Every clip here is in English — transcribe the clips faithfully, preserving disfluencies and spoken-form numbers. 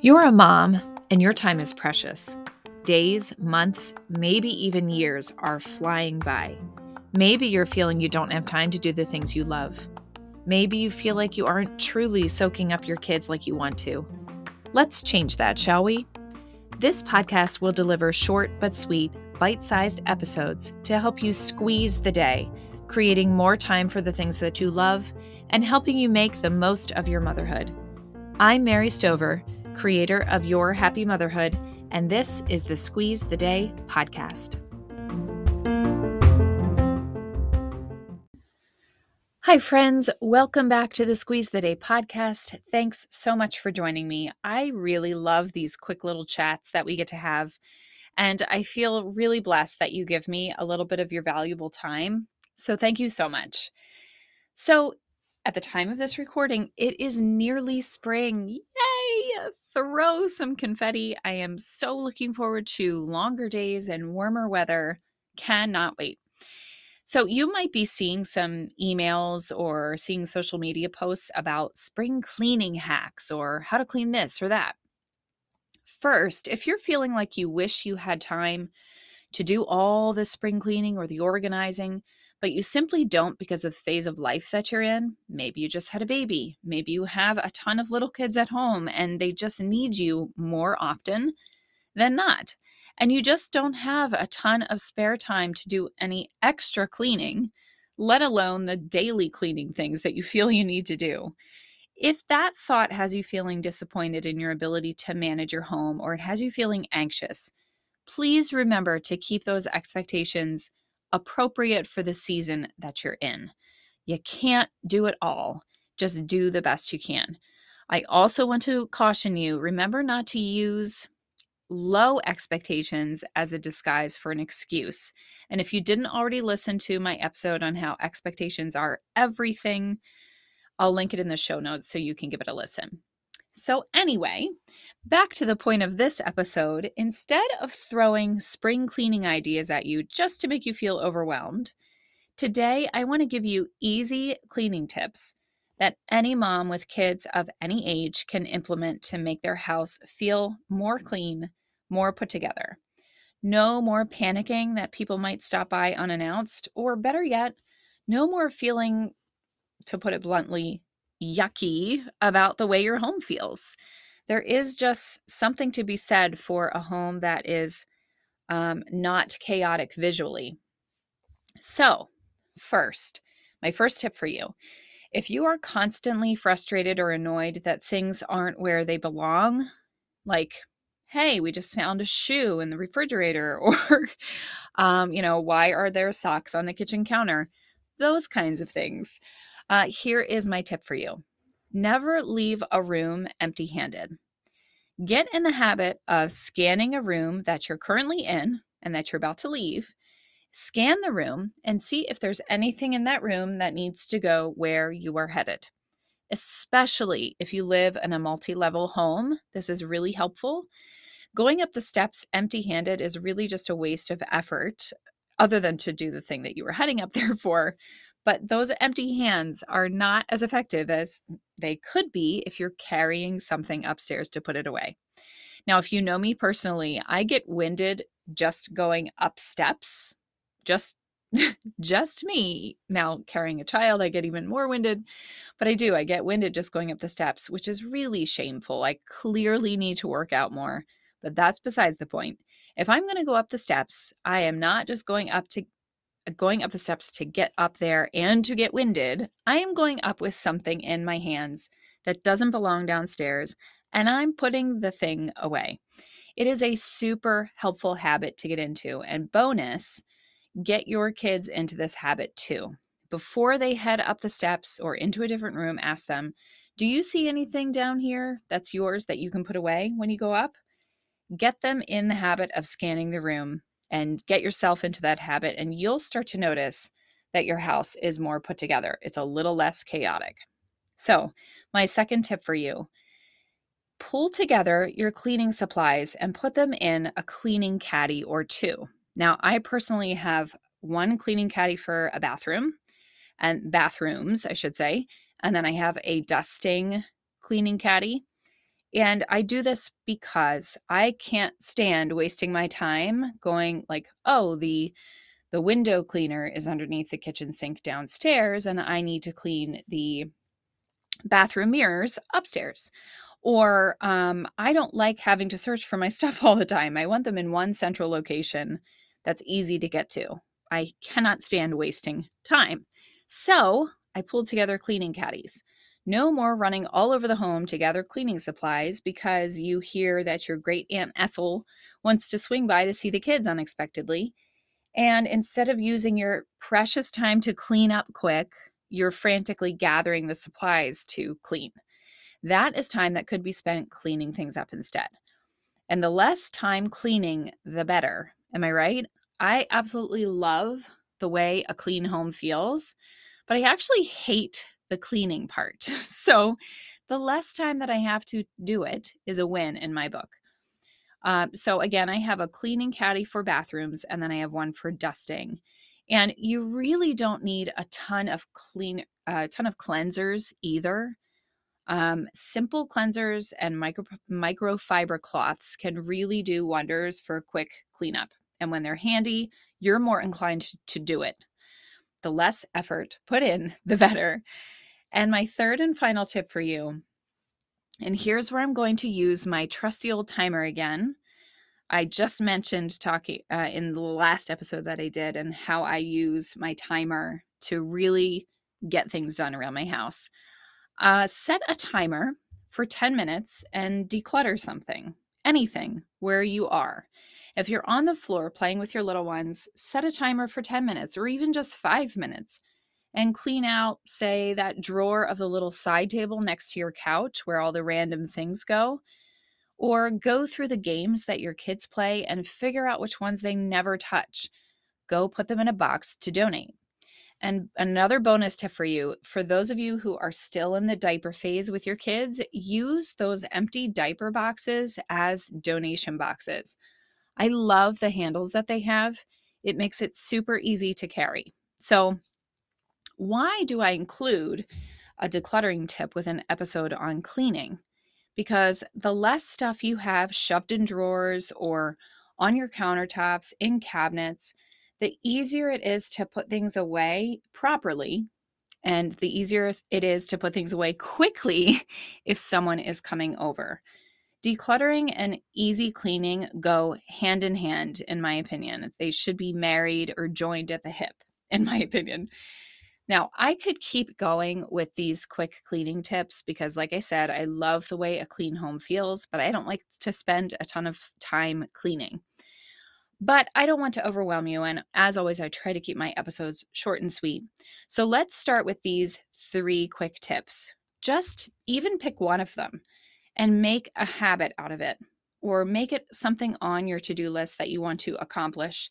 You're a mom, and your time is precious. Days, months, maybe even years are flying by. Maybe you're feeling you don't have time to do the things you love. Maybe you feel like you aren't truly soaking up your kids like you want to. Let's change that, shall we? This podcast will deliver short but sweet, bite-sized episodes to help you squeeze the day, creating more time for the things that you love and helping you make the most of your motherhood. I'm Mary Stover, creator of Your Happy Motherhood, and this is the Squeeze the Day podcast. Hi, friends. Welcome back to the Squeeze the Day podcast. Thanks so much for joining me. I really love these quick little chats that we get to have, and I feel really blessed that you give me a little bit of your valuable time. So thank you so much. So at the time of this recording, it is nearly spring. Yay! Throw some confetti. I am so looking forward to longer days and warmer weather. Cannot wait. So you might be seeing some emails or seeing social media posts about spring cleaning hacks or how to clean this or that. First, if you're feeling like you wish you had time to do all the spring cleaning or the organizing, but you simply don't because of the phase of life that you're in. Maybe you just had a baby. Maybe you have a ton of little kids at home and they just need you more often than not. And you just don't have a ton of spare time to do any extra cleaning, let alone the daily cleaning things that you feel you need to do. If that thought has you feeling disappointed in your ability to manage your home, or it has you feeling anxious, please remember to keep those expectations appropriate for the season that you're in. You can't do it all. Just do the best you can. I also want to caution you, remember not to use low expectations as a disguise for an excuse. And if you didn't already listen to my episode on how expectations are everything, I'll link it in the show notes so you can give it a listen. So anyway, back to the point of this episode, instead of throwing spring cleaning ideas at you just to make you feel overwhelmed, today I want to give you easy cleaning tips that any mom with kids of any age can implement to make their house feel more clean, more put together. No more panicking that people might stop by unannounced, or better yet, no more feeling, to put it bluntly, yucky about the way your home feels. There is just something to be said for a home that is um, not chaotic visually. So first, my first tip for you, if you are constantly frustrated or annoyed that things aren't where they belong, like, hey, we just found a shoe in the refrigerator, or, um, you know, why are there socks on the kitchen counter? Those kinds of things. Uh, here is my tip for you. Never leave a room empty-handed. Get in the habit of scanning a room that you're currently in and that you're about to leave. Scan the room and see if there's anything in that room that needs to go where you are headed. Especially if you live in a multi-level home, this is really helpful. Going up the steps empty-handed is really just a waste of effort, other than to do the thing that you were heading up there for. But those empty hands are not as effective as they could be if you're carrying something upstairs to put it away. Now, if you know me personally, I get winded just going up steps, just, just me. Now, carrying a child, I get even more winded, but I do. I get winded just going up the steps, which is really shameful. I clearly need to work out more, but that's besides the point. If I'm going to go up the steps, I am not just going up to going up the steps to get up there and to get winded. I am going up with something in my hands that doesn't belong downstairs, and I'm putting the thing away. It is a super helpful habit to get into, and bonus, get your kids into this habit too. Before they head up the steps or into a different room, ask them, do you see anything down here that's yours that you can put away when you go up? Get them in the habit of scanning the room and get yourself into that habit, and you'll start to notice that your house is more put together. It's a little less chaotic. So my second tip for you, pull together your cleaning supplies and put them in a cleaning caddy or two. Now, I personally have one cleaning caddy for a bathroom and bathrooms, I should say. And then I have a dusting cleaning caddy. And I do this because I can't stand wasting my time going like, oh, the the window cleaner is underneath the kitchen sink downstairs and I need to clean the bathroom mirrors upstairs. Or um, I don't like having to search for my stuff all the time. I want them in one central location that's easy to get to. I cannot stand wasting time. So I pulled together cleaning caddies. No more running all over the home to gather cleaning supplies because you hear that your great Aunt Ethel wants to swing by to see the kids unexpectedly. And instead of using your precious time to clean up quick, you're frantically gathering the supplies to clean. That is time that could be spent cleaning things up instead. And the less time cleaning, the better. Am I right? I absolutely love the way a clean home feels, but I actually hate the cleaning part. So the less time that I have to do it is a win in my book. Um, so again, I have a cleaning caddy for bathrooms, and then I have one for dusting. And you really don't need a ton of clean, a uh, ton of cleansers either. Um, simple cleansers and micro, microfiber cloths can really do wonders for a quick cleanup. And when they're handy, you're more inclined to do it. The less effort put in, the better. And my third and final tip for you, and here's where I'm going to use my trusty old timer again. I just mentioned talking uh, in the last episode that I did and how I use my timer to really get things done around my house. Uh, set a timer for ten minutes and declutter something, anything, where you are. If you're on the floor playing with your little ones, set a timer for ten minutes or even just five minutes and clean out, say, that drawer of the little side table next to your couch where all the random things go, or go through the games that your kids play and figure out which ones they never touch. Go put them in a box to donate. And another bonus tip for you, for those of you who are still in the diaper phase with your kids, use those empty diaper boxes as donation boxes. I love the handles that they have. It makes it super easy to carry. So why do I include a decluttering tip with an episode on cleaning? Because the less stuff you have shoved in drawers or on your countertops, in cabinets, the easier it is to put things away properly, and the easier it is to put things away quickly if someone is coming over. Decluttering and easy cleaning go hand in hand, in my opinion. They should be married or joined at the hip, in my opinion. Now, I could keep going with these quick cleaning tips because, like I said, I love the way a clean home feels, but I don't like to spend a ton of time cleaning. But I don't want to overwhelm you, and as always, I try to keep my episodes short and sweet. So let's start with these three quick tips. Just even pick one of them and make a habit out of it, or make it something on your to-do list that you want to accomplish.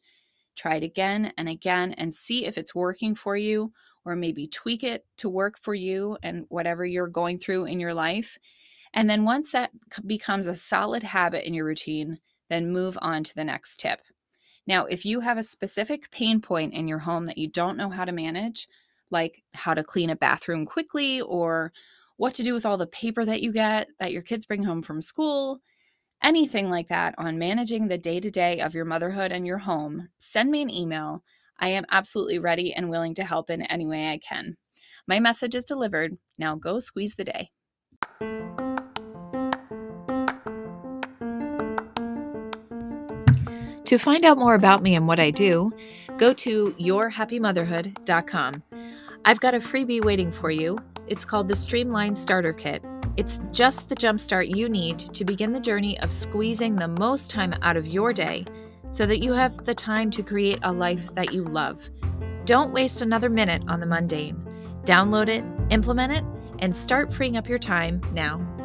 Try it again and again and see if it's working for you, or maybe tweak it to work for you and whatever you're going through in your life. And then once that becomes a solid habit in your routine, then move on to the next tip. Now, if you have a specific pain point in your home that you don't know how to manage, like how to clean a bathroom quickly, or what to do with all the paper that you get, that your kids bring home from school, anything like that on managing the day-to-day of your motherhood and your home, send me an email. I am absolutely ready and willing to help in any way I can. My message is delivered. Now go squeeze the day. To find out more about me and what I do, go to your happy motherhood dot com. I've got a freebie waiting for you. It's called the Streamline Starter Kit. It's just the jumpstart you need to begin the journey of squeezing the most time out of your day so that you have the time to create a life that you love. Don't waste another minute on the mundane. Download it, implement it, and start freeing up your time now.